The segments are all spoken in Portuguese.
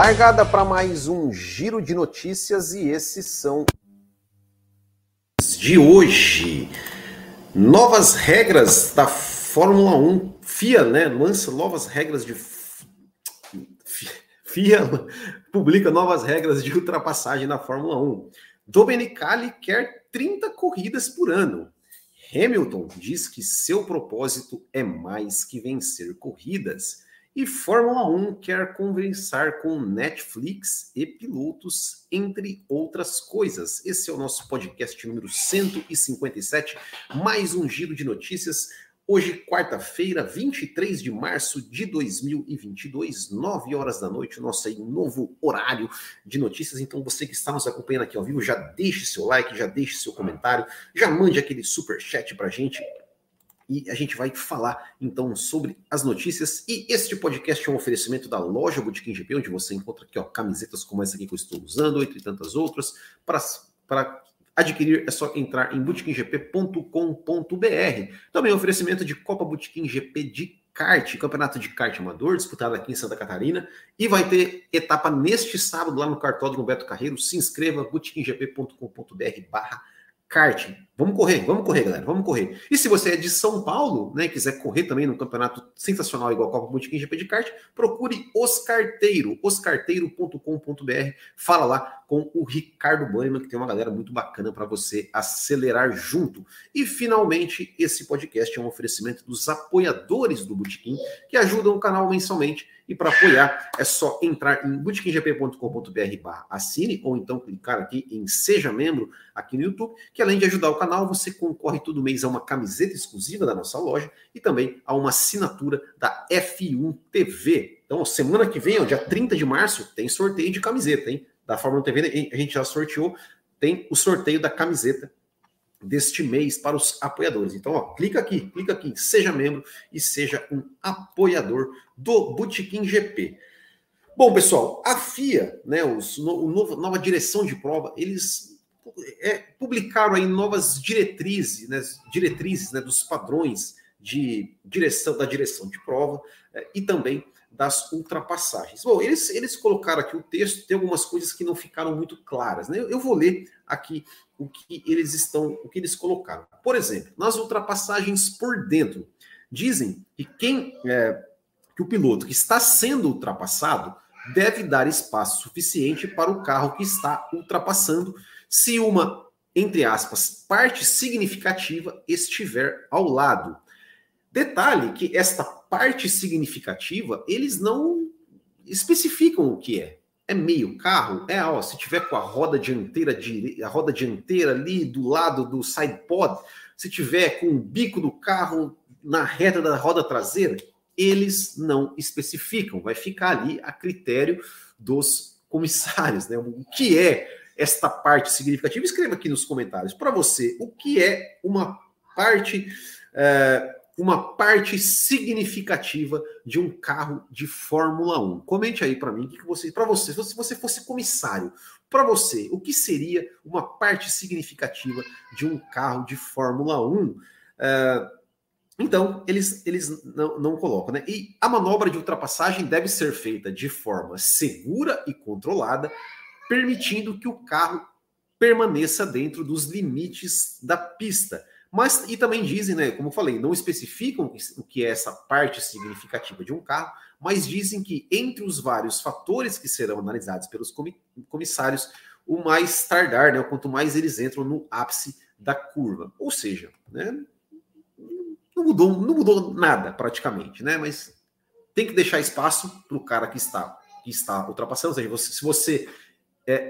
Largada para mais um giro de notícias e esses são de hoje. Novas regras da Fórmula 1. FIA, né? Lança novas regras de... FIA publica novas regras de ultrapassagem na Fórmula 1. Domenicali quer 30 corridas por ano. Hamilton diz que seu propósito é mais que vencer corridas. E Fórmula 1 quer conversar com Netflix e pilotos, entre outras coisas. Esse é o nosso podcast número 157, mais um giro de notícias. Hoje, quarta-feira, 23 de março de 2022, 9 horas da noite, o nosso aí novo horário de notícias. Então, você que está nos acompanhando aqui ao vivo, já deixe seu like, já deixe seu comentário, já mande aquele superchat pra gente. E a gente vai falar, então, sobre as notícias. E este podcast é um oferecimento da loja Botequim GP, onde você encontra aqui, ó, camisetas como essa aqui que eu estou usando, e tantas outras. Para adquirir, é só entrar em botequimgp.com.br. Também é um oferecimento de Copa Botequim GP de kart, campeonato de kart amador, disputado aqui em Santa Catarina. E vai ter etapa neste sábado, lá no Cartódromo Beto Carreiro. Se inscreva, botequimgp.com.br/kart. Vamos correr, galera, vamos correr. E se você é de São Paulo, né, quiser correr também num campeonato sensacional igual a Copa Botequim GP de kart, procure Os Carteiro, oscarteiro.com.br. Fala lá com o Ricardo Bannerman, que tem uma galera muito bacana para você acelerar junto. E, finalmente, esse podcast é um oferecimento dos apoiadores do Botequim, que ajudam o canal mensalmente. E para apoiar, é só entrar em botequimgp.com.br/assine ou então clicar aqui em Seja Membro aqui no YouTube, que além de ajudar o canal, você concorre todo mês a uma camiseta exclusiva da nossa loja e também a uma assinatura da F1 TV. Então, semana que vem, ó, dia 30 de março, tem sorteio de camiseta, hein? Da Fórmula TV, a gente já sorteou, tem o sorteio da camiseta deste mês para os apoiadores. Então, ó, clica aqui, seja membro e seja um apoiador do Botequim GP. Bom, pessoal, a FIA, né, nova direção de prova, eles publicaram aí novas diretrizes, né, dos padrões de direção de prova e também das ultrapassagens. Bom, eles colocaram aqui o texto, tem algumas coisas que não ficaram muito claras, né? Eu vou ler aqui o que eles colocaram. Por exemplo, nas ultrapassagens por dentro, dizem que o piloto que está sendo ultrapassado deve dar espaço suficiente para o carro que está ultrapassando, se uma, entre aspas, parte significativa estiver ao lado. Detalhe que esta parte significativa, eles não especificam o que é. É meio carro? É, ó, se tiver com a roda dianteira ali do lado do side pod, se tiver com o bico do carro na reta da roda traseira, eles não especificam. Vai ficar ali a critério dos comissários, né? O que é esta parte significativa? Escreva aqui nos comentários para você o que é uma parte significativa de um carro de Fórmula 1. Comente aí para mim, para você, se você fosse comissário, para você, o que seria uma parte significativa de um carro de Fórmula 1? Então, eles não colocam, né? E a manobra de ultrapassagem deve ser feita de forma segura e controlada, permitindo que o carro permaneça dentro dos limites da pista. Mas, e também dizem, né, como eu falei, não especificam o que é essa parte significativa de um carro, mas dizem que entre os vários fatores que serão analisados pelos comissários, o mais tardar, né, quanto mais eles entram no ápice da curva. Ou seja, né, não mudou nada praticamente, né, mas tem que deixar espaço para o cara que está ultrapassando. Ou seja, se você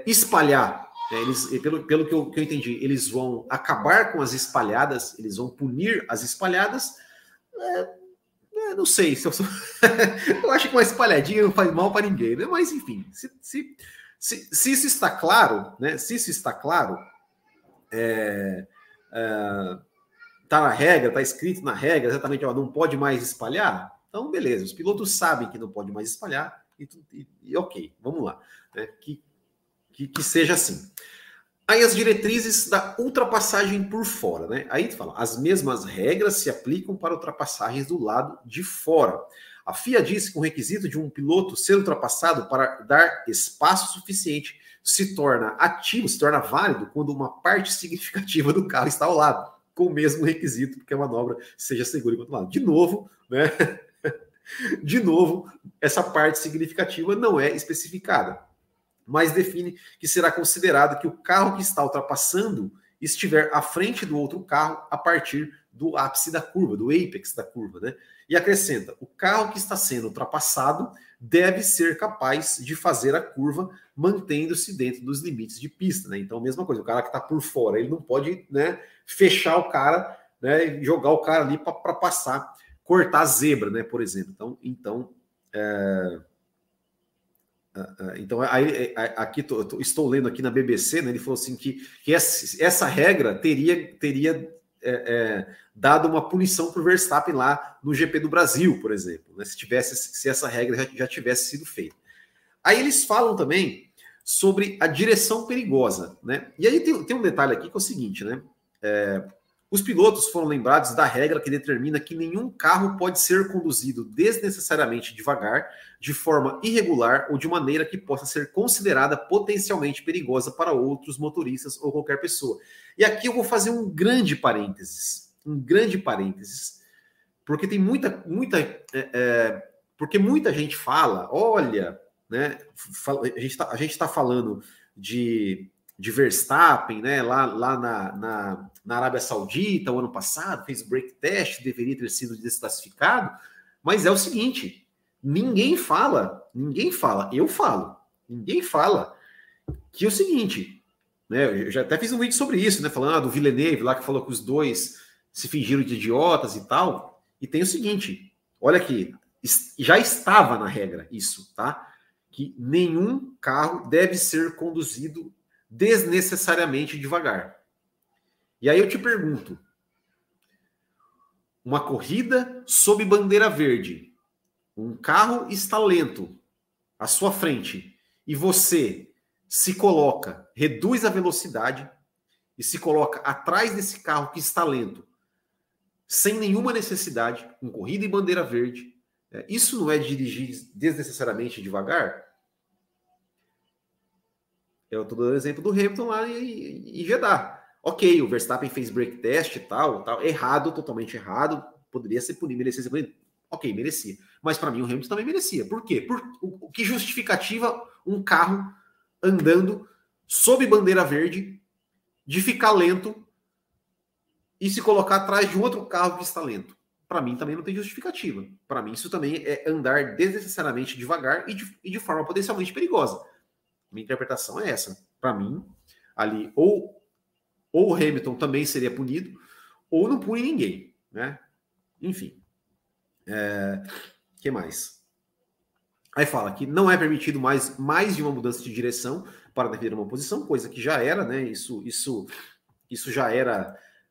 espalhar, eles, pelo que eu entendi, eles vão acabar com as espalhadas, eles vão punir as espalhadas. Não sei, eu acho que uma espalhadinha não faz mal para ninguém, né? Mas enfim, se isso está claro, né? Se isso está claro, tá na regra, está escrito na regra exatamente, ó, não pode mais espalhar, então beleza, os pilotos sabem que não pode mais espalhar, e ok, vamos lá, né? Que seja assim. Aí as diretrizes da ultrapassagem por fora, né? Aí tu fala, as mesmas regras se aplicam para ultrapassagens do lado de fora. A FIA disse que o requisito de um piloto ser ultrapassado para dar espaço suficiente se torna ativo, se torna válido quando uma parte significativa do carro está ao lado, com o mesmo requisito, porque a manobra seja segura enquanto lado. De novo, né? De novo, essa parte significativa não é especificada, mas define que será considerado que o carro que está ultrapassando estiver à frente do outro carro a partir do ápice da curva, do apex da curva, né? E acrescenta, o carro que está sendo ultrapassado deve ser capaz de fazer a curva mantendo-se dentro dos limites de pista, né? Então, mesma coisa, o cara que está por fora, ele não pode, né, fechar o cara, né, jogar o cara ali para passar, cortar a zebra, né, por exemplo. Então aqui estou lendo aqui na BBC, né, ele falou assim que essa regra teria dado uma punição para o Verstappen lá no GP do Brasil, por exemplo, né, se essa regra já tivesse sido feita. Aí eles falam também sobre a direção perigosa, né? E aí tem um detalhe aqui que é o seguinte, né? Os pilotos foram lembrados da regra que determina que nenhum carro pode ser conduzido desnecessariamente devagar, de forma irregular ou de maneira que possa ser considerada potencialmente perigosa para outros motoristas ou qualquer pessoa. E aqui eu vou fazer um grande parênteses, porque tem porque muita gente fala, olha, né, a gente tá falando de Verstappen, né, lá na Arábia Saudita, o ano passado, fez break test, deveria ter sido desclassificado, mas é o seguinte, ninguém fala que é o seguinte, né, eu já até fiz um vídeo sobre isso, né, falando do Villeneuve lá, que falou que os dois se fingiram de idiotas e tal, e tem o seguinte, olha aqui, já estava na regra isso, tá, que nenhum carro deve ser conduzido desnecessariamente devagar. E aí eu te pergunto, uma corrida sob bandeira verde, um carro está lento à sua frente e você se coloca, reduz a velocidade e se coloca atrás desse carro que está lento, sem nenhuma necessidade, com corrida em bandeira verde, isso não é dirigir desnecessariamente devagar? Eu estou dando o exemplo do Hamilton lá em Jeddah. Ok, o Verstappen fez break test e tal, errado, totalmente errado, poderia ser punido, merecia ser punido. Ok, merecia. Mas para mim o Hamilton também merecia. Por quê? O que justificativa um carro andando sob bandeira verde de ficar lento e se colocar atrás de um outro carro que está lento? Para mim também não tem justificativa. Para mim isso também é andar desnecessariamente devagar e de forma potencialmente perigosa. Minha interpretação é essa. Para mim, ali, ou o Hamilton também seria punido, ou não pune ninguém, né? Enfim. Que mais? Aí fala que não é permitido mais de uma mudança de direção para defender uma posição, coisa que já era, né? Isso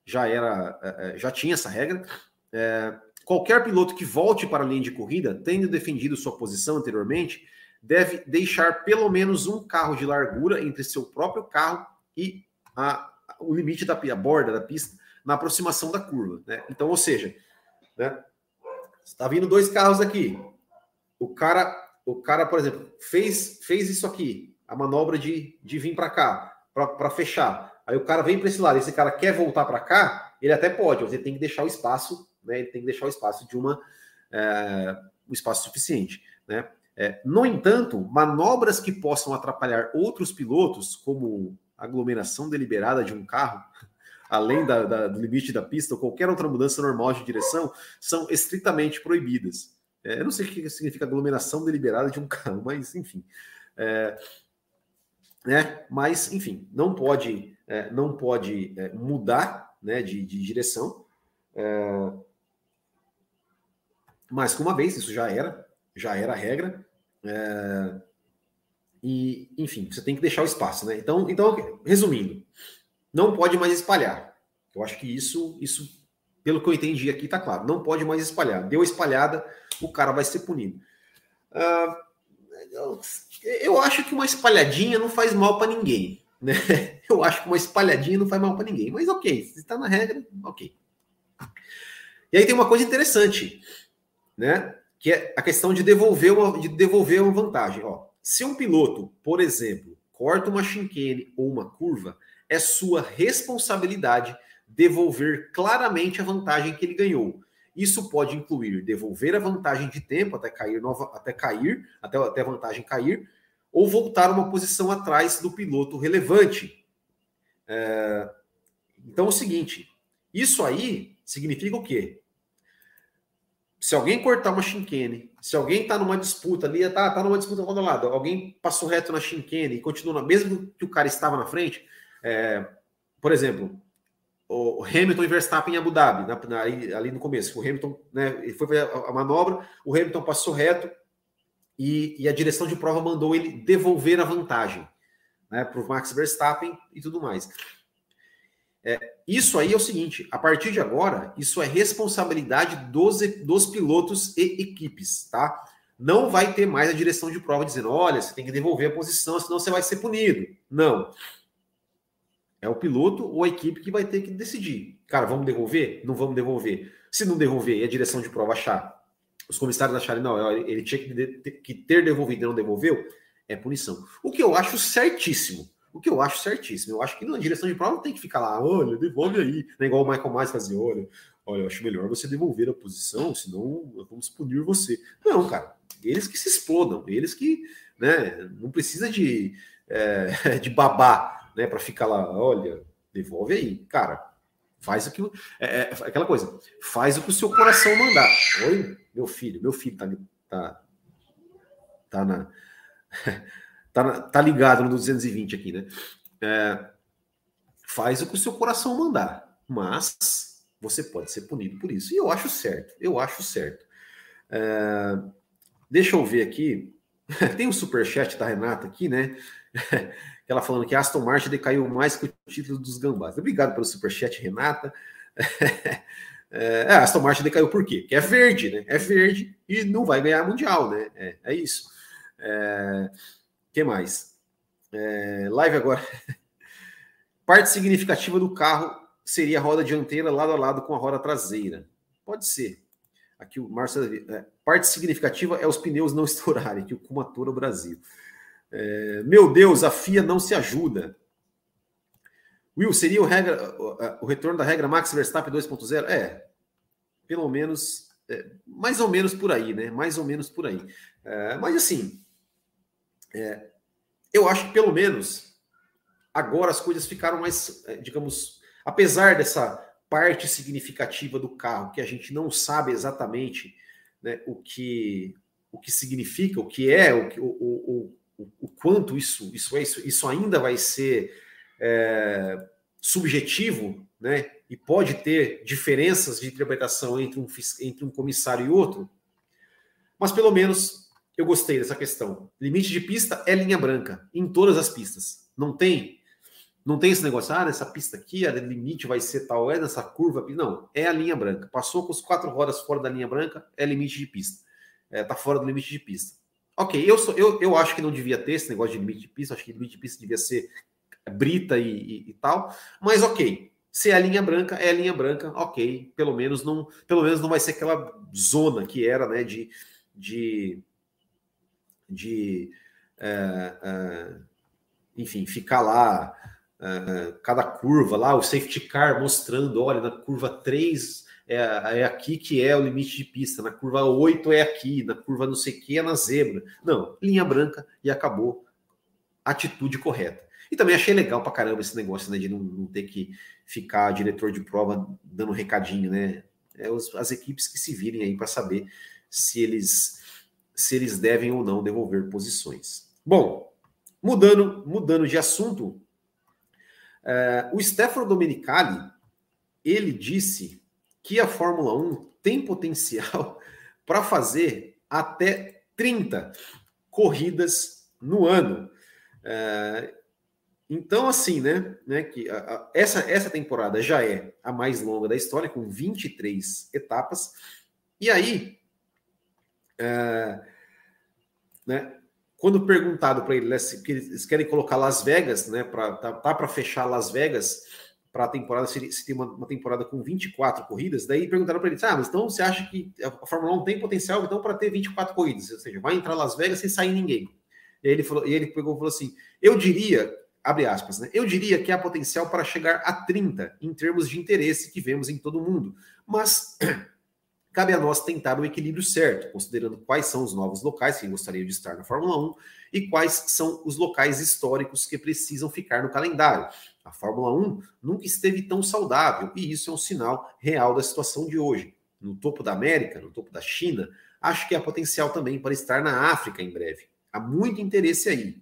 já tinha essa regra. Qualquer piloto que volte para a linha de corrida, tendo defendido sua posição anteriormente, deve deixar pelo menos um carro de largura entre seu próprio carro e o limite da borda da pista na aproximação da curva, né? Então, ou seja, né, está vindo dois carros aqui. O cara, por exemplo, fez isso aqui, a manobra de vir para cá, para fechar. Aí o cara vem para esse lado, esse cara quer voltar para cá, ele até pode, mas ele tem que deixar o espaço, né? Ele tem que deixar o espaço de um espaço suficiente, né? No entanto, manobras que possam atrapalhar outros pilotos, como aglomeração deliberada de um carro, além do limite da pista, ou qualquer outra mudança normal de direção, são estritamente proibidas. Eu não sei o que significa aglomeração deliberada de um carro, mas enfim. Mas, enfim, não pode mudar, né, de direção. Mas, uma vez, isso já era a regra. E, enfim, você tem que deixar o espaço, né? Então, resumindo, não pode mais espalhar. Eu acho que isso, pelo que eu entendi aqui, tá claro. Não pode mais espalhar. Deu a espalhada, o cara vai ser punido. Eu acho que uma espalhadinha não faz mal para ninguém, né? Eu acho que uma espalhadinha não faz mal para ninguém. Mas ok, se tá na regra, ok. E aí tem uma coisa interessante, né? que é a questão de devolver uma vantagem. Ó, se um piloto, por exemplo, corta uma chicane ou uma curva, é sua responsabilidade devolver claramente a vantagem que ele ganhou. Isso pode incluir devolver a vantagem de tempo até a vantagem cair, ou voltar uma posição atrás do piloto relevante. Então é o seguinte, isso aí significa o quê? Se alguém cortar uma chicane, se alguém está numa disputa ali, está numa disputa do lado, alguém passou reto na chicane e continuou, mesmo que o cara estava na frente, por exemplo, o Hamilton e Verstappen em Abu Dhabi, ali no começo, o Hamilton, né, ele foi fazer a manobra, o Hamilton passou reto e a direção de prova mandou ele devolver a vantagem, né, para o Max Verstappen e tudo mais. Isso aí é o seguinte, a partir de agora, isso é responsabilidade dos pilotos e equipes, tá? Não vai ter mais a direção de prova dizendo, olha, você tem que devolver a posição, senão você vai ser punido. Não. É o piloto ou a equipe que vai ter que decidir. Cara, vamos devolver? Não vamos devolver. Se não devolver e a direção de prova achar, os comissários acharem, não, ele tinha que ter devolvido e não devolveu, é punição. O que eu acho certíssimo. Eu acho que na direção de prova não tem que ficar lá, olha, devolve aí. Não é igual o Michael Myers fazia, olha, eu acho melhor você devolver a posição, senão vamos punir você. Não, cara, eles que se explodam, eles que, né, não precisa de babá, né, para ficar lá, olha, devolve aí. Cara, faz o que... aquela coisa, faz o que o seu coração mandar. Oi, meu filho tá na... Tá ligado no 220 aqui, né? Faz o que o seu coração mandar, mas você pode ser punido por isso. E eu acho certo, Deixa eu ver aqui. Tem um superchat da Renata aqui, né? Ela falando que Aston Martin decaiu mais que o título dos Gambás. Obrigado pelo superchat, Renata. Aston Martin decaiu por quê? Porque é verde, né? É verde e não vai ganhar Mundial, né? É isso. O que mais? Live agora. Parte significativa do carro seria a roda dianteira lado a lado com a roda traseira. Pode ser. Aqui o Marcelo. Parte significativa é os pneus não estourarem, que o Kumatora Brasil. Meu Deus, a FIA não se ajuda. Will, seria o retorno da regra Max Verstappen 2.0? Pelo menos. Mais ou menos por aí, né? Mas assim. Eu acho que pelo menos agora as coisas ficaram mais, digamos, apesar dessa parte significativa do carro que a gente não sabe exatamente, né, o que significa, o quanto isso ainda vai ser subjetivo, né, e pode ter diferenças de interpretação entre um comissário e outro, mas pelo menos eu gostei dessa questão. Limite de pista é linha branca, em todas as pistas. Não tem esse negócio, nessa pista aqui, o limite vai ser tal, nessa curva. Não, é a linha branca. Passou com as 4 rodas fora da linha branca, é limite de pista. Tá fora do limite de pista. Ok, eu acho que não devia ter esse negócio de limite de pista, acho que limite de pista devia ser brita e tal, mas ok. Se é a linha branca, ok. Pelo menos não vai ser aquela zona que era, né, enfim, ficar lá, cada curva lá, o safety car mostrando, olha, na curva 3 é aqui que é o limite de pista, na curva 8 é aqui, na curva não sei o que é na zebra. Não, linha branca e acabou, atitude correta. E também achei legal pra caramba esse negócio, né, de não ter que ficar diretor de prova dando recadinho, né, as equipes que se virem aí para saber se eles devem ou não devolver posições. Bom, mudando de assunto, o Stefano Domenicali, ele disse que a Fórmula 1 tem potencial para fazer até 30 corridas no ano. Então, assim, né que essa temporada já é a mais longa da história, com 23 etapas, e aí... né? Quando perguntado para ele, né, se eles querem colocar Las Vegas, né, para fechar Las Vegas para a temporada, se tem uma temporada com 24 corridas, daí perguntaram para ele, mas então você acha que a Fórmula 1 tem potencial então para ter 24 corridas, ou seja, vai entrar Las Vegas sem sair ninguém. E aí ele falou assim, eu diria, abre aspas, né? Eu diria que há potencial para chegar a 30 em termos de interesse que vemos em todo mundo, mas cabe a nós tentar o equilíbrio certo, considerando quais são os novos locais que gostariam de estar na Fórmula 1 e quais são os locais históricos que precisam ficar no calendário. A Fórmula 1 nunca esteve tão saudável e isso é um sinal real da situação de hoje. No topo da América, no topo da China, acho que há potencial também para estar na África em breve. Há muito interesse aí.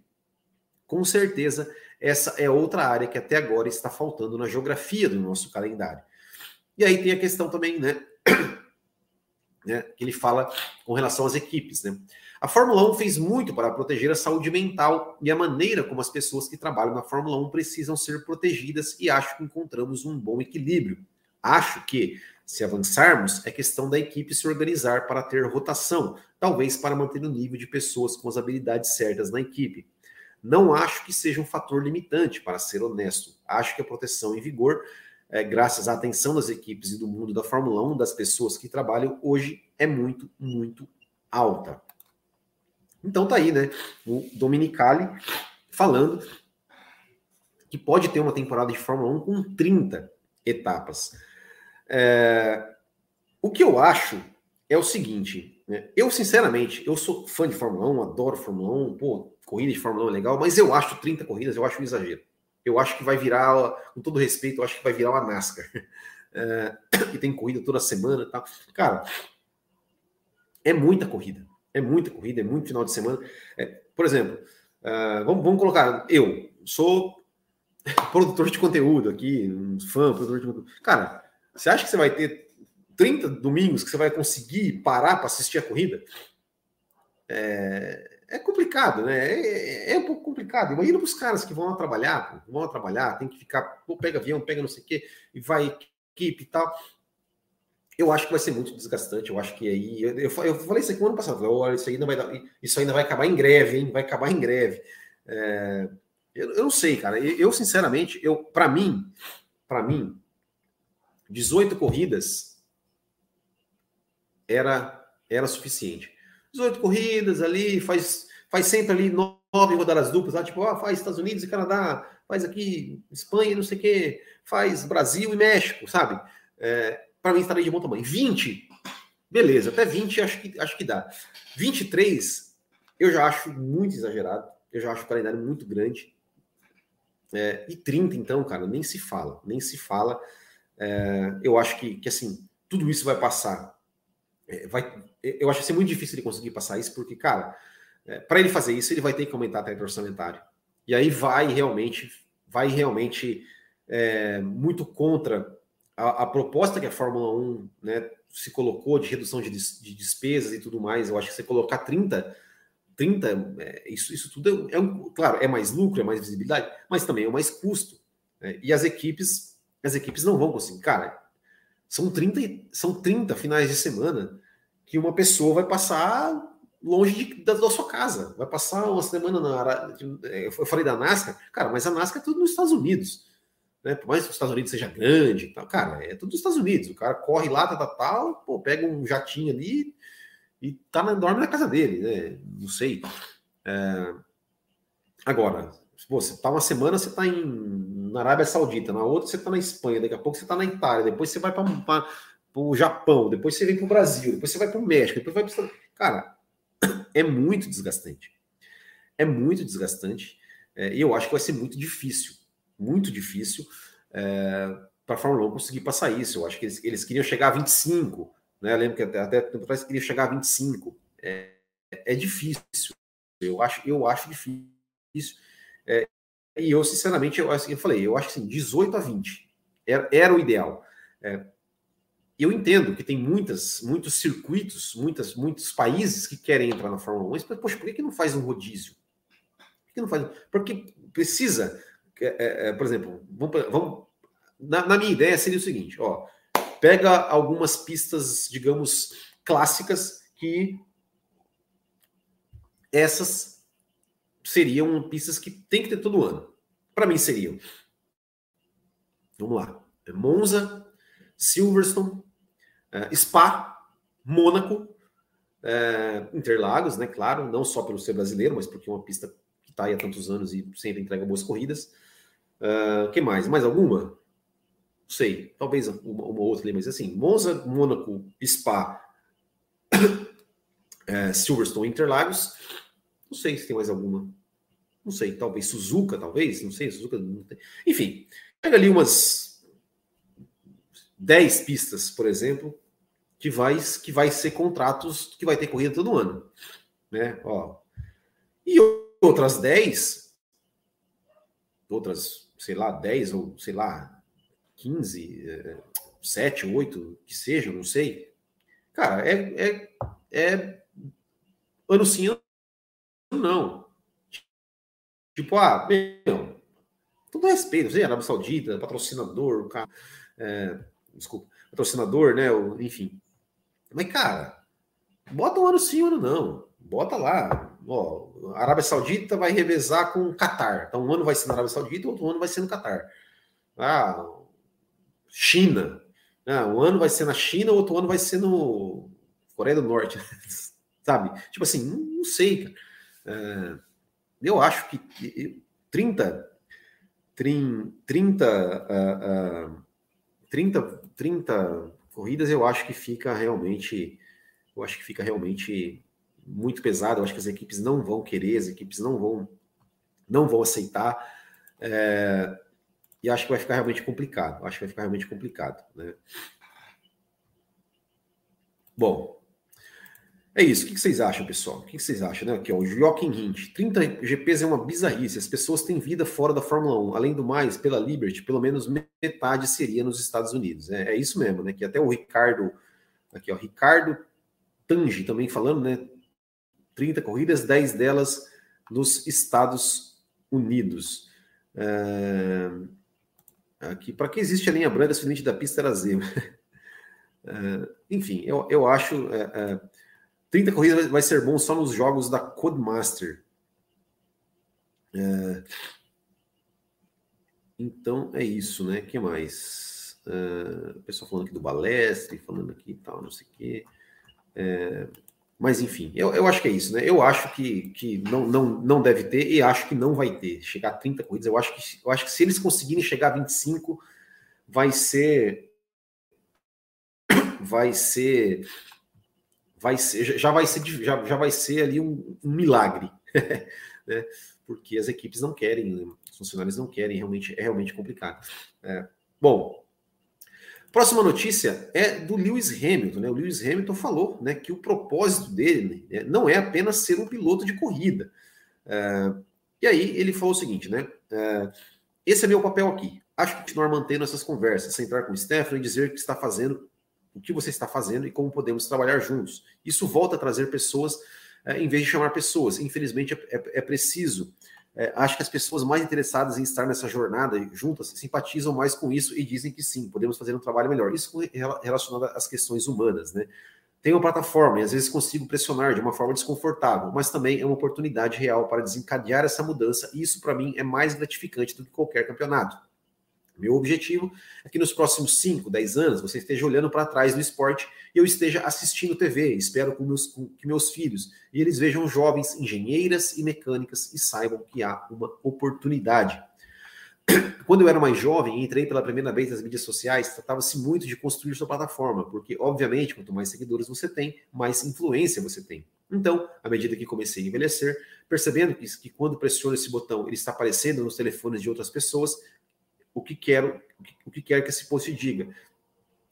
Com certeza, essa é outra área que até agora está faltando na geografia do nosso calendário. E aí tem a questão também, né, que ele fala com relação às equipes, né? A Fórmula 1 fez muito para proteger a saúde mental e a maneira como as pessoas que trabalham na Fórmula 1 precisam ser protegidas e acho que encontramos um bom equilíbrio. Acho que, se avançarmos, é questão da equipe se organizar para ter rotação, talvez para manter o nível de pessoas com as habilidades certas na equipe. Não acho que seja um fator limitante, para ser honesto. Acho que a proteção em vigor, graças à atenção das equipes e do mundo da Fórmula 1, das pessoas que trabalham hoje, é muito, muito alta. Então tá aí, né, o Domenicali falando que pode ter uma temporada de Fórmula 1 com 30 etapas. O que eu acho é o seguinte, né, eu sinceramente, eu sou fã de Fórmula 1, adoro Fórmula 1, pô, corrida de Fórmula 1 é legal, mas eu acho 30 corridas, eu acho um exagero. Eu acho que vai virar, com todo respeito, eu acho que vai virar uma NASCAR. Que tem corrida toda semana e tal. Cara, é muita corrida. É muita corrida, é muito final de semana. Por exemplo, vamos colocar, eu sou produtor de conteúdo aqui, um fã, produtor de conteúdo. Cara, você acha que você vai ter 30 domingos que você vai conseguir parar para assistir a corrida? É complicado, né? É um pouco complicado. Imagina para os caras que vão lá trabalhar, tem que ficar, pega avião, pega não sei o quê, e vai equipe e tal. Eu acho que vai ser muito desgastante, eu acho que aí... Eu falei isso aqui no ano passado, olha, isso ainda vai acabar em greve, hein? Vai acabar em greve. Eu não sei, cara. Eu sinceramente, para mim, 18 corridas era suficiente. 18 corridas ali, faz sempre ali 9 rodadas duplas, lá, tipo, faz Estados Unidos e Canadá, faz aqui Espanha e não sei o quê, faz Brasil e México, sabe? Para mim estaria de bom tamanho. 20, beleza, até 20 acho que dá. 23, eu já acho muito exagerado, eu já acho o calendário muito grande. E 30, então, cara, nem se fala. Eu acho que assim, tudo isso vai passar. Eu acho que vai ser muito difícil ele conseguir passar isso, porque, cara, para ele fazer isso, ele vai ter que aumentar a treta orçamentária. E aí vai realmente muito contra a proposta que a Fórmula 1, né, se colocou de redução de despesas e tudo mais. Eu acho que você colocar 30, isso tudo claro, é mais lucro, é mais visibilidade, mas também é mais custo, né? E as equipes não vão conseguir. Cara, são 30 finais de semana que uma pessoa vai passar longe da sua casa, vai passar uma semana eu falei da NASCAR, cara, mas a NASCAR é tudo nos Estados Unidos. Né? Por mais que os Estados Unidos seja grande, tal, cara, é tudo dos Estados Unidos. O cara corre lá, tal, pega um jatinho ali e dorme na casa dele, né? Não sei. Agora, você tá uma semana, você tá na Arábia Saudita, na outra você tá na Espanha, daqui a pouco você tá na Itália, depois você vai para o Japão, depois você vem para o Brasil, depois você vai para o México, depois vai para o... Cara, é muito desgastante. E eu acho que vai ser muito difícil. Muito difícil para a Fórmula 1 conseguir passar isso. Eu acho que eles queriam chegar a 25, né? Eu lembro que até tempo atrás queriam chegar a 25. É difícil. Eu acho difícil. E eu, sinceramente, eu acho que assim, 18 a 20 era o ideal. Eu entendo que tem muitos circuitos, muitos países que querem entrar na Fórmula 1, mas, poxa, por que não faz um rodízio? Porque precisa... por exemplo, na minha ideia seria o seguinte, pega algumas pistas, digamos, clássicas, que essas seriam pistas que tem que ter todo ano. Para mim seriam Vamos lá. Monza, Silverstone, Spa, Mônaco, Interlagos, né? Claro, não só pelo ser brasileiro, mas porque é uma pista que está aí há tantos anos e sempre entrega boas corridas. Que mais? Mais alguma? Não sei. Talvez uma outra, mas assim, Monza, Mônaco, Spa, Silverstone, Interlagos. Não sei se tem mais alguma. Não sei, talvez Suzuka, talvez. Não sei, Suzuka. Não tem. Enfim, pega ali umas 10 pistas, por exemplo, que vai ser contratos que vai ter corrida todo ano. Né? Ó. E outras 10, outras, sei lá, 10 ou, sei lá, 15, 7, 8, que seja, não sei. Cara, é ano sim, ano não. Tipo, meu, todo respeito, você é Arábia Saudita, patrocinador, o cara, desculpa, patrocinador, né, enfim. Mas, cara, bota um ano sim, um ano não. Bota lá, ó, a Arábia Saudita vai revezar com o Catar. Então, um ano vai ser na Arábia Saudita, outro ano vai ser no Catar. Ah, China. Ah, um ano vai ser na China, outro ano vai ser no Coreia do Norte, sabe? Tipo assim, não sei, cara. Eu acho que 30 corridas eu acho que fica realmente muito pesado. Eu acho que as equipes não vão querer, as equipes não vão aceitar, e acho que vai ficar realmente complicado. Né? Bom. É isso. O que vocês acham, pessoal? O que vocês acham? Né? Aqui, ó, o Joaquim Hint. 30 GPs é uma bizarrice. As pessoas têm vida fora da Fórmula 1. Além do mais, pela Liberty, pelo menos metade seria nos Estados Unidos. É isso mesmo, né? Que até o Ricardo... Aqui, ó, Ricardo Tange também falando, né? 30 corridas, 10 delas nos Estados Unidos. Aqui, para que existe a linha branca se o limite da pista era zebra? Enfim, eu acho... 30 corridas vai ser bom só nos jogos da Codemaster. Então, é isso, né? O que mais? O pessoal falando aqui do balestre, falando aqui e tal, não sei o quê. Mas, enfim, eu acho que é isso, né? Eu acho que não deve ter e acho que não vai ter. Chegar a 30 corridas, eu acho que se eles conseguirem chegar a 25, vai ser ali um milagre, né? Porque as equipes não querem, né? Os funcionários não querem, é realmente complicado. Bom, próxima notícia é do Lewis Hamilton, né? O Lewis Hamilton falou, né, que o propósito dele, né, não é apenas ser um piloto de corrida. E aí ele falou o seguinte, né? Esse é meu papel aqui. Acho que continuar mantendo essas conversas, sentar com o Stefano e dizer que está fazendo... o que você está fazendo e como podemos trabalhar juntos. Isso volta a trazer pessoas, em vez de chamar pessoas. Infelizmente, é preciso. Acho que as pessoas mais interessadas em estar nessa jornada juntas simpatizam mais com isso e dizem que sim, podemos fazer um trabalho melhor. Isso relacionado às questões humanas, né? Tenho uma plataforma e às vezes consigo pressionar de uma forma desconfortável, mas também é uma oportunidade real para desencadear essa mudança e isso, para mim, é mais gratificante do que qualquer campeonato. Meu objetivo é que nos próximos 5, 10 anos você esteja olhando para trás no esporte e eu esteja assistindo TV, espero que meus filhos e eles vejam jovens engenheiras e mecânicas e saibam que há uma oportunidade. Quando eu era mais jovem e entrei pela primeira vez nas mídias sociais, tratava-se muito de construir sua plataforma, porque, obviamente, quanto mais seguidores você tem, mais influência você tem. Então, à medida que comecei a envelhecer, percebendo que quando pressiono esse botão, ele está aparecendo nos telefones de outras pessoas, o que quer que esse post diga.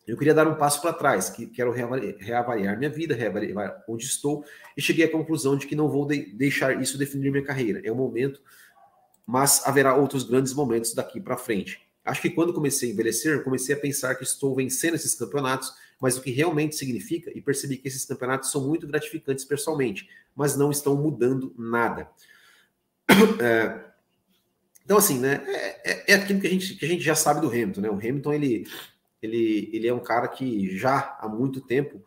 Eu queria dar um passo para trás, que quero reavaliar minha vida, reavaliar onde estou, e cheguei à conclusão de que não vou deixar isso definir minha carreira. É um momento, mas haverá outros grandes momentos daqui para frente. Acho que quando comecei a envelhecer, eu comecei a pensar que estou vencendo esses campeonatos, mas o que realmente significa, e percebi que esses campeonatos são muito gratificantes pessoalmente, mas não estão mudando nada. Então, assim, né, é aquilo que a gente já sabe do Hamilton, né? O Hamilton, ele é um cara que já há muito tempo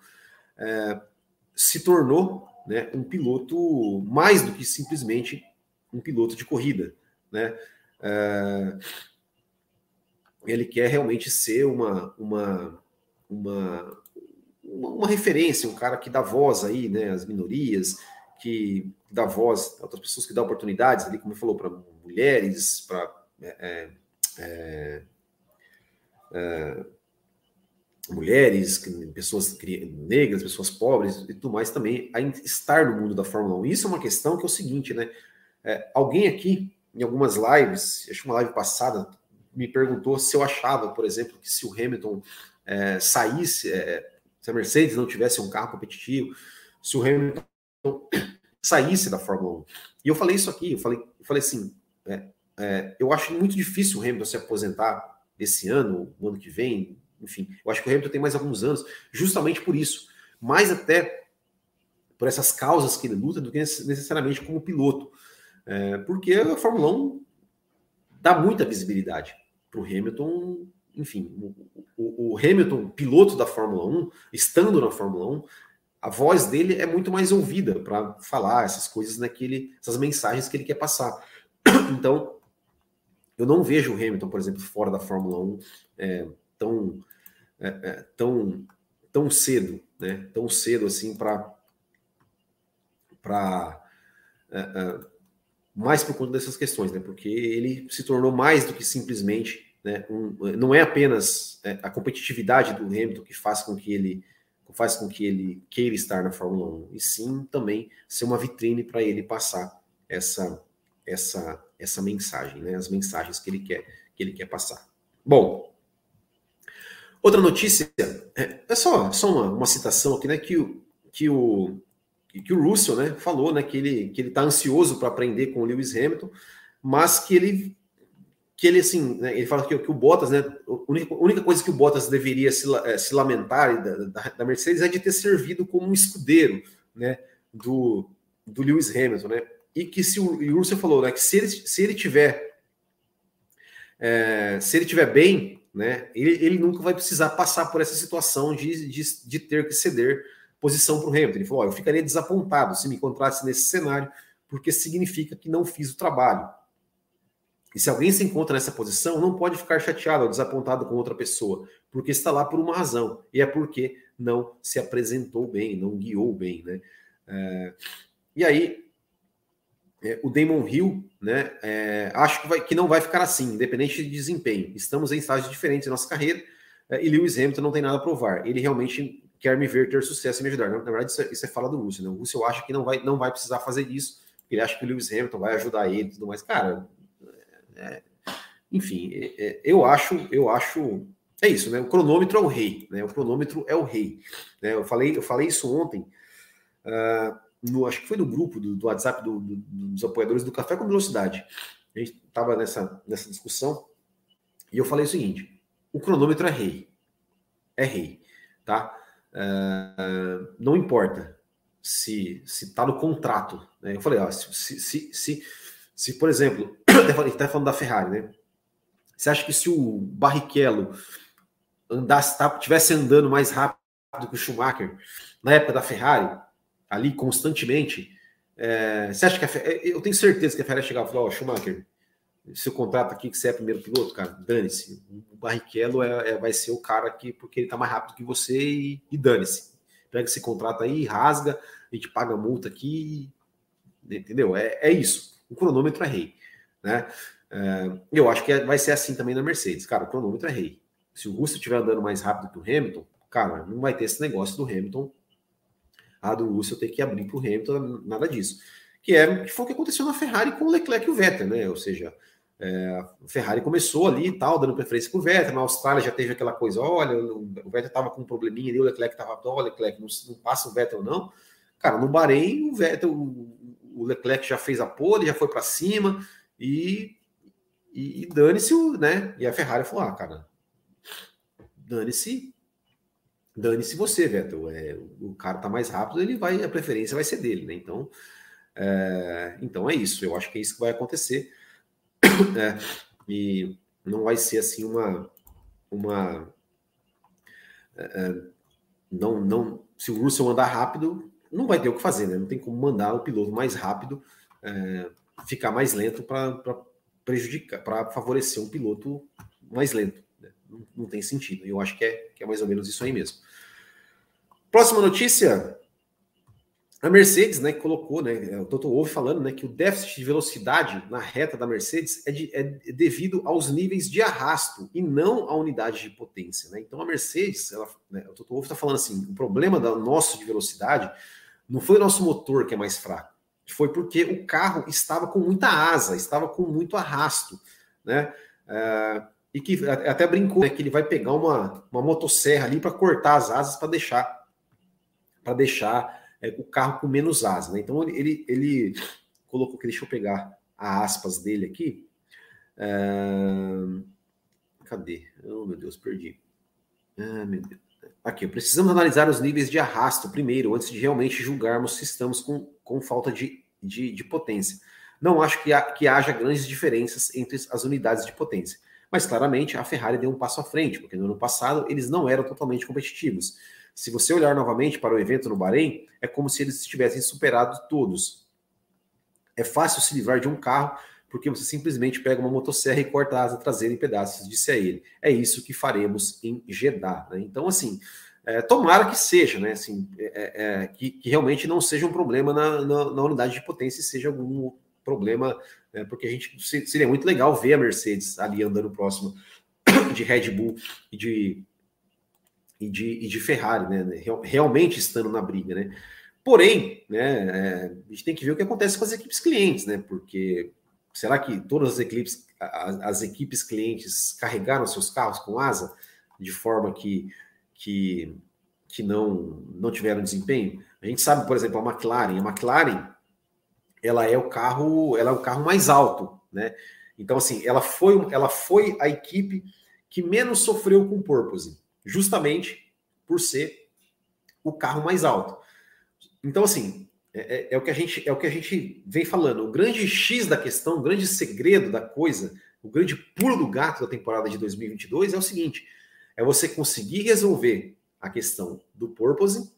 se tornou, né, um piloto mais do que simplesmente um piloto de corrida, né? ele quer realmente ser uma referência, um cara que dá voz aí, né, às minorias, que dá voz a outras pessoas, que dá oportunidades, ali, como ele falou, para mulheres, para mulheres, pessoas negras, pessoas pobres e tudo mais também, a estar no mundo da Fórmula 1. Isso é uma questão que é o seguinte, né? Alguém aqui, em algumas lives, acho que uma live passada, me perguntou se eu achava, por exemplo, que se o Hamilton saísse, se a Mercedes não tivesse um carro competitivo, se o Hamilton saísse da Fórmula 1. E eu falei isso aqui, eu falei assim, eu acho muito difícil o Hamilton se aposentar esse ano, o ano que vem, enfim, eu acho que o Hamilton tem mais alguns anos, justamente por isso, mais até por essas causas que ele luta do que necessariamente como piloto, porque a Fórmula 1 dá muita visibilidade para o Hamilton, enfim, o Hamilton, piloto da Fórmula 1, estando na Fórmula 1, a voz dele é muito mais ouvida para falar essas coisas, essas mensagens que ele quer passar. Então, eu não vejo o Hamilton, por exemplo, fora da Fórmula 1, tão cedo, né? Tão cedo assim mais por conta dessas questões, né? Porque ele se tornou mais do que simplesmente, né? Não é apenas a competitividade do Hamilton que faz com que ele queira estar na Fórmula 1, e sim também ser uma vitrine para ele passar essa mensagem, né? As mensagens que ele quer passar. Bom. Outra notícia, é só uma citação aqui, né, que o Russell, né, falou, né, que ele tá ansioso para aprender com o Lewis Hamilton, mas que ele assim, né, ele fala que o Bottas, né, a única coisa que o Bottas deveria se lamentar da Mercedes é de ter servido como um escudeiro, né, do Lewis Hamilton, né, e que o Russell falou, né, que se ele tiver bem, né? Ele nunca vai precisar passar por essa situação de ter que ceder posição para o Hamilton. Ele falou, eu ficaria desapontado se me encontrasse nesse cenário, porque significa que não fiz o trabalho. E se alguém se encontra nessa posição, não pode ficar chateado ou desapontado com outra pessoa, porque está lá por uma razão, e é porque não se apresentou bem, não guiou bem, né? E aí... o Damon Hill, né, acho que não vai ficar assim, independente de desempenho. Estamos em estágios diferentes da nossa carreira, e Lewis Hamilton não tem nada a provar. Ele realmente quer me ver ter sucesso e me ajudar. Na verdade, isso é fala do Russell, né? O Russell acha que não vai precisar fazer isso, ele acha que o Lewis Hamilton vai ajudar ele e tudo mais. Cara, enfim, eu acho... É isso, né? O cronômetro é o rei, né? O cronômetro é o rei. Né? Eu falei isso ontem... acho que foi no grupo do WhatsApp dos apoiadores do Café com Velocidade. A gente estava nessa discussão e eu falei o seguinte, o cronômetro é rei. É rei, tá? Não importa se está no contrato. Né? Eu falei, se por exemplo, a gente está falando da Ferrari, né? Você acha que se o Barrichello estivesse andando mais rápido que o Schumacher na época da Ferrari, ali constantemente, você acha que eu tenho certeza que a Ferrari chegava e falava, Schumacher, seu contrato aqui que você é primeiro piloto, cara, dane-se, o Barrichello vai ser o cara aqui porque ele tá mais rápido que você e dane-se, pega esse contrato aí, rasga, a gente paga a multa aqui, entendeu? É isso, o cronômetro é rei, né? Eu acho que vai ser assim também na Mercedes, cara, o cronômetro é rei. Se o Russell estiver andando mais rápido que o Hamilton, cara, não vai ter esse negócio do Hamilton, do Russell tem que abrir para o Hamilton, nada disso. Que foi o que aconteceu na Ferrari com o Leclerc e o Vettel, né? Ou seja, a Ferrari começou ali e tal, dando preferência para o Vettel, na Austrália já teve aquela coisa, olha, o Vettel estava com um probleminha ali, o Leclerc estava, olha, Leclerc, não passa o Vettel não. Cara, no Bahrein, o Leclerc já fez a pole, já foi para cima e dane-se, né? E a Ferrari falou, cara, dane-se você, Vettel, o cara tá mais rápido, a preferência vai ser dele, né? Então, então é isso, eu acho que é isso que vai acontecer, né? E não vai ser assim se o Russell andar rápido, não vai ter o que fazer, né? Não tem como mandar o piloto mais rápido ficar mais lento para favorecer um piloto mais lento, não tem sentido. E eu acho que é mais ou menos isso aí mesmo. Próxima notícia. A Mercedes, né, colocou, né, o Dr. Wolff falando, né, que o déficit de velocidade na reta da Mercedes é devido aos níveis de arrasto e não à unidade de potência, né? Então a Mercedes, ela, né, o Dr. Wolff está falando assim, o problema do nosso de velocidade não foi o nosso motor que é mais fraco, foi porque o carro estava com muita asa, estava com muito arrasto, né? E que até brincou, né, que ele vai pegar uma motosserra ali para cortar as asas para deixar o carro com menos asa, né? Então ele colocou que, deixa eu pegar a aspas dele aqui. Cadê? Oh, meu Deus, perdi. Ah, meu Deus. Aqui, precisamos analisar os níveis de arrasto primeiro, antes de realmente julgarmos se estamos com falta de potência. Não acho que haja grandes diferenças entre as unidades de potência, mas claramente a Ferrari deu um passo à frente, porque no ano passado eles não eram totalmente competitivos. Se você olhar novamente para o evento no Bahrein, é como se eles tivessem superado todos. É fácil se livrar de um carro, porque você simplesmente pega uma motosserra e corta a asa traseira em pedaços, disse a ele. É isso que faremos em Jeddah, né? Então, assim, tomara que seja, né? Assim, que realmente não seja um problema na unidade de potência, seja algum problema, né? Porque a gente seria muito legal ver a Mercedes ali andando próximo de Red Bull e de Ferrari, né? Realmente estando na briga, né? Porém, né, a gente tem que ver o que acontece com as equipes clientes, né? Porque será que todas as equipes clientes carregaram seus carros com asa de forma que não tiveram desempenho? A gente sabe, por exemplo, a McLaren, ela é o carro mais alto, né? Então, assim, ela foi a equipe que menos sofreu com porpoising, justamente por ser o carro mais alto. Então, assim, é o que a gente vem falando. O grande X da questão, o grande segredo da coisa, o grande pulo do gato da temporada de 2022 é o seguinte: é você conseguir resolver a questão do porpoising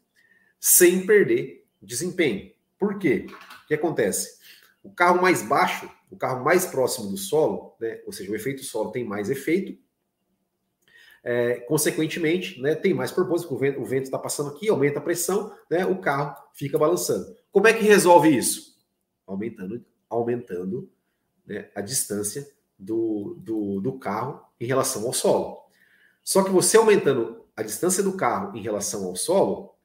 sem perder desempenho. Por quê? O que acontece? O carro mais baixo, o carro mais próximo do solo, né, ou seja, o efeito solo tem mais efeito, consequentemente, né, tem mais propósito, porque o vento está passando aqui, aumenta a pressão, né, o carro fica balançando. Como é que resolve isso? Aumentando, né, a distância do carro em relação ao solo. Só que você aumentando a distância do carro em relação ao solo,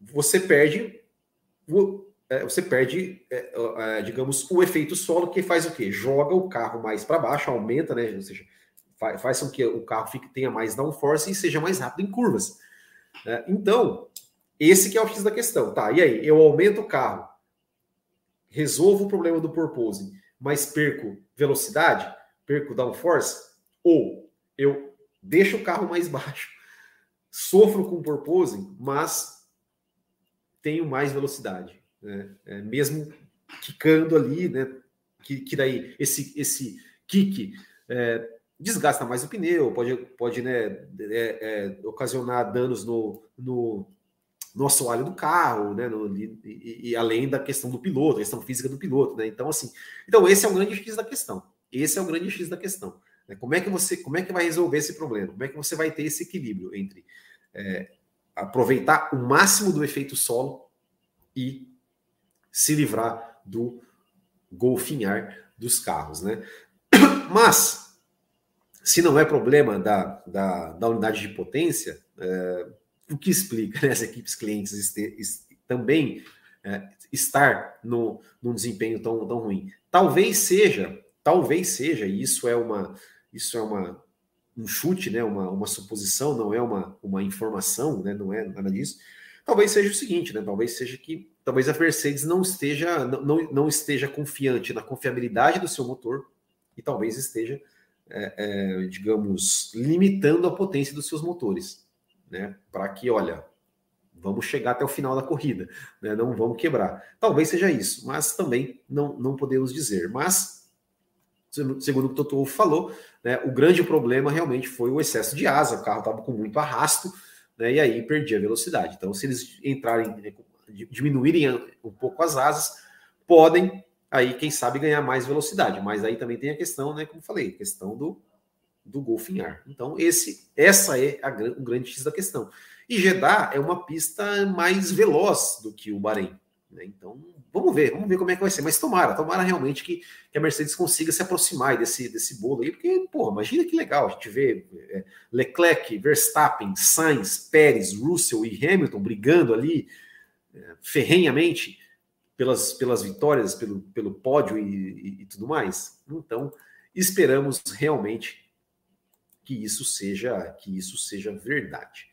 você perde, digamos, o efeito solo, que faz o quê? Joga o carro mais para baixo, aumenta, né, ou seja, faz com que o carro tenha mais downforce e seja mais rápido em curvas. Então, esse que é o X da questão. Tá, e aí? Eu aumento o carro, resolvo o problema do porpoising, mas perco velocidade, perco downforce? Ou eu deixo o carro mais baixo, sofro com porpoising, mas tenho mais velocidade, né? Mesmo quicando ali, né? Que daí esse kick... desgasta mais o pneu, pode né, ocasionar danos no assoalho do carro, né, e além da questão do piloto, a questão física do piloto, né? Então, assim, esse é o grande X da questão. Esse é o grande X da questão, né? Como é que vai resolver esse problema? Como é que você vai ter esse equilíbrio entre aproveitar o máximo do efeito solo e se livrar do golfinhar dos carros, né? Mas... se não é problema da unidade de potência, o que explica, né, as equipes clientes também estar num desempenho tão ruim? Talvez seja, e isso é um chute, né, uma suposição, não é uma informação, né, não é nada disso. Talvez seja o seguinte, né, talvez a Mercedes não esteja confiante na confiabilidade do seu motor e talvez esteja... digamos, limitando a potência dos seus motores, né? Para que, olha, vamos chegar até o final da corrida, né? Não vamos quebrar. Talvez seja isso, mas também não podemos dizer. Mas, segundo o que o Toto falou, né, o grande problema realmente foi o excesso de asa, o carro estava com muito arrasto, né, e aí perdia a velocidade. Então, se eles diminuírem um pouco as asas, podem aí, quem sabe, ganhar mais velocidade. Mas aí também tem a questão, né, como falei, a questão do Golf em ar. Então, essa é o grande X da questão. E Jeddah é uma pista mais veloz do que o Bahrein, né? Então, vamos ver como é que vai ser. Mas tomara realmente que a Mercedes consiga se aproximar desse bolo aí, porque, porra, imagina que legal a gente vê Leclerc, Verstappen, Sainz, Pérez, Russell e Hamilton brigando ali ferrenhamente pelas vitórias, pelo pódio e tudo mais. Então, esperamos realmente que isso seja verdade.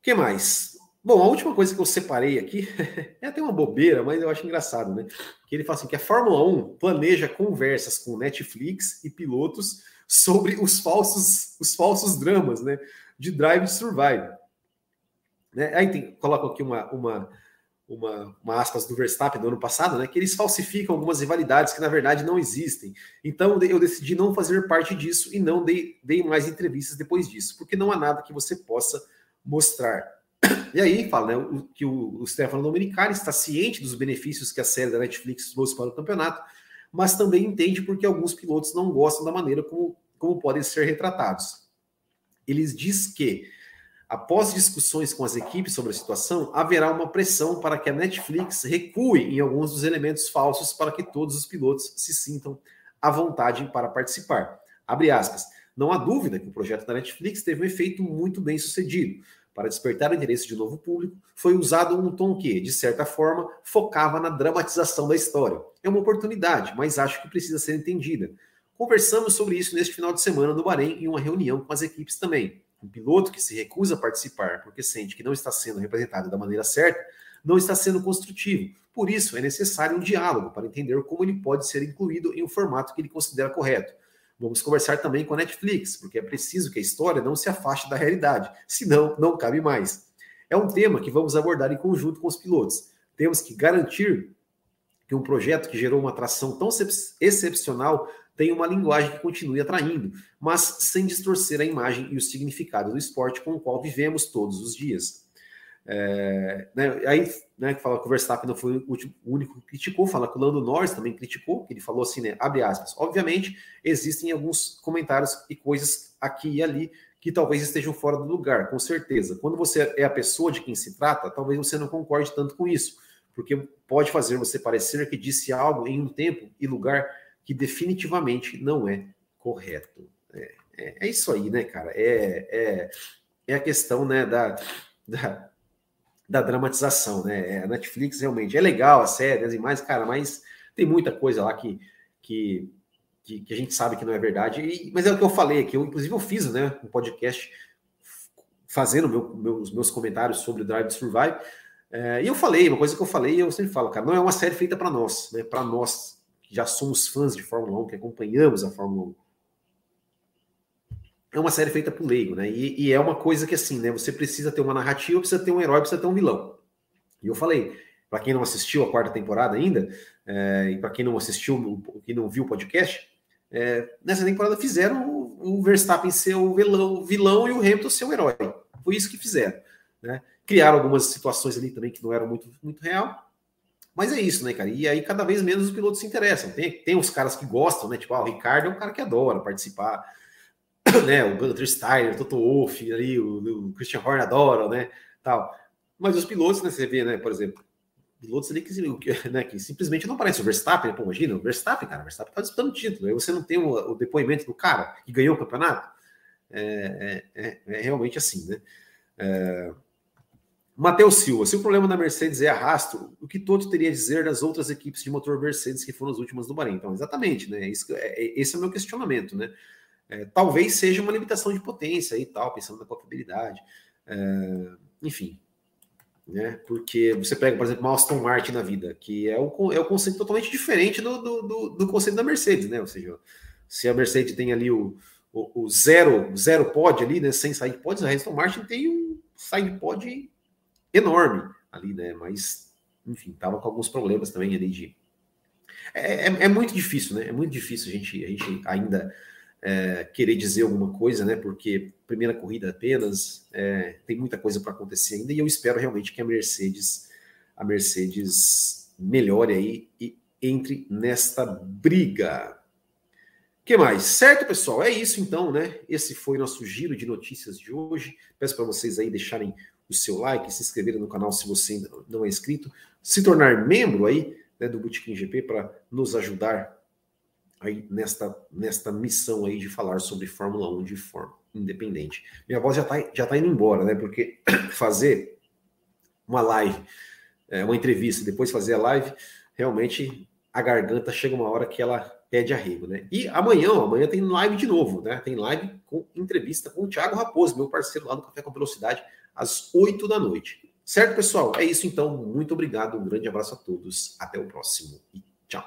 O que mais? Bom, a última coisa que eu separei aqui é até uma bobeira, mas eu acho engraçado, né? Que ele fala assim, que a Fórmula 1 planeja conversas com Netflix e pilotos sobre os falsos dramas, né? De Drive to Survive. Né? Aí coloco aqui uma aspas do Verstappen do ano passado, né, que eles falsificam algumas rivalidades que na verdade não existem. Então eu decidi não fazer parte disso e não dei mais entrevistas depois disso, porque não há nada que você possa mostrar. E aí fala, né, que o Stefano Domenicali está ciente dos benefícios que a série da Netflix trouxe para o campeonato, mas também entende porque alguns pilotos não gostam da maneira como podem ser retratados. Ele diz que após discussões com as equipes sobre a situação, haverá uma pressão para que a Netflix recue em alguns dos elementos falsos para que todos os pilotos se sintam à vontade para participar. Abre aspas. Não há dúvida que o projeto da Netflix teve um efeito muito bem sucedido. Para despertar o interesse de um novo público, foi usado um tom que, de certa forma, focava na dramatização da história. É uma oportunidade, mas acho que precisa ser entendida. Conversamos sobre isso neste final de semana no Bahrein em uma reunião com as equipes também. Um piloto que se recusa a participar porque sente que não está sendo representado da maneira certa, não está sendo construtivo. Por isso, é necessário um diálogo para entender como ele pode ser incluído em um formato que ele considera correto. Vamos conversar também com a Netflix, porque é preciso que a história não se afaste da realidade, senão não cabe mais. É um tema que vamos abordar em conjunto com os pilotos. Temos que garantir que um projeto que gerou uma atração tão excepcional tem uma linguagem que continue atraindo, mas sem distorcer a imagem e o significado do esporte com o qual vivemos todos os dias. Aí, né, fala que o Verstappen não foi o único que criticou, fala que o Lando Norris também criticou, ele falou assim, né, abre aspas, obviamente existem alguns comentários e coisas aqui e ali que talvez estejam fora do lugar, com certeza. Quando você é a pessoa de quem se trata, talvez você não concorde tanto com isso, porque pode fazer você parecer que disse algo em um tempo e lugar que definitivamente não é correto. É isso aí, né, cara? É a questão, né, da dramatização, né? A Netflix realmente é legal, a série, as imagens, cara, mas tem muita coisa lá que a gente sabe que não é verdade. Mas é o que eu falei aqui. Inclusive, eu fiz, né, um podcast fazendo meus comentários sobre o Drive to Survive. E eu falei, uma coisa que eu falei, eu sempre falo, cara, não é uma série feita para nós, né? Para nós que já somos fãs de Fórmula 1, que acompanhamos a Fórmula 1. É uma série feita por leigo, né? E é uma coisa que, assim, né? Você precisa ter uma narrativa, precisa ter um herói, precisa ter um vilão. E eu falei, para quem não assistiu a quarta temporada ainda, e para quem não assistiu, quem não viu o podcast, nessa temporada fizeram o Verstappen ser o vilão e o Hamilton ser o herói. Foi isso que fizeram, né? Criaram algumas situações ali também que não eram muito, muito real. Mas é isso, né, cara? E aí cada vez menos os pilotos se interessam. Tem uns caras que gostam, né? Tipo, o Ricardo é um cara que adora participar, né? O Gunter Steiner, o Toto Wolff, ali, o Christian Horner adora, né? Tal. Mas os pilotos, né? Você vê, né? Por exemplo, pilotos ali que simplesmente não aparecem. O Verstappen, né? Pô, imagina, o Verstappen, cara, o Verstappen tá disputando o título. Aí você não tem o depoimento do cara que ganhou o campeonato. É realmente assim, né? Matheus Silva, se o problema da Mercedes é arrasto, o que todo teria a dizer das outras equipes de motor Mercedes que foram as últimas do Bahrein? Então, exatamente, né? Esse é o meu questionamento, né? Talvez seja uma limitação de potência e tal, pensando na confiabilidade. Enfim, né? Porque você pega, por exemplo, uma Aston Martin na vida, que é um conceito totalmente diferente do conceito da Mercedes, né? Ou seja, se a Mercedes tem ali o zero pod ali, né? Sem sair de pods, a Aston Martin tem um sair de pod enorme ali, né? Mas, enfim, tava com alguns problemas também ali de... É muito difícil, né? É muito difícil a gente ainda querer dizer alguma coisa, né? Porque primeira corrida apenas, tem muita coisa para acontecer ainda, e eu espero realmente que a Mercedes melhore aí e entre nesta briga. Que mais? Certo, pessoal? É isso então, né? Esse foi nosso giro de notícias de hoje. Peço para vocês aí deixarem o seu like, se inscreverem no canal se você ainda não é inscrito, se tornar membro aí, né, do Botequim GP para nos ajudar aí nesta missão aí de falar sobre Fórmula 1 de forma independente. Minha voz já tá indo embora, né? Porque fazer uma live, uma entrevista, depois fazer a live, realmente a garganta chega uma hora que ela pede arrego, né? E amanhã tem live de novo, né? Tem live com entrevista com o Thiago Raposo, meu parceiro lá do Café com Velocidade, às 8 da noite. Certo, pessoal? É isso, então. Muito obrigado. Um grande abraço a todos. Até o próximo e tchau.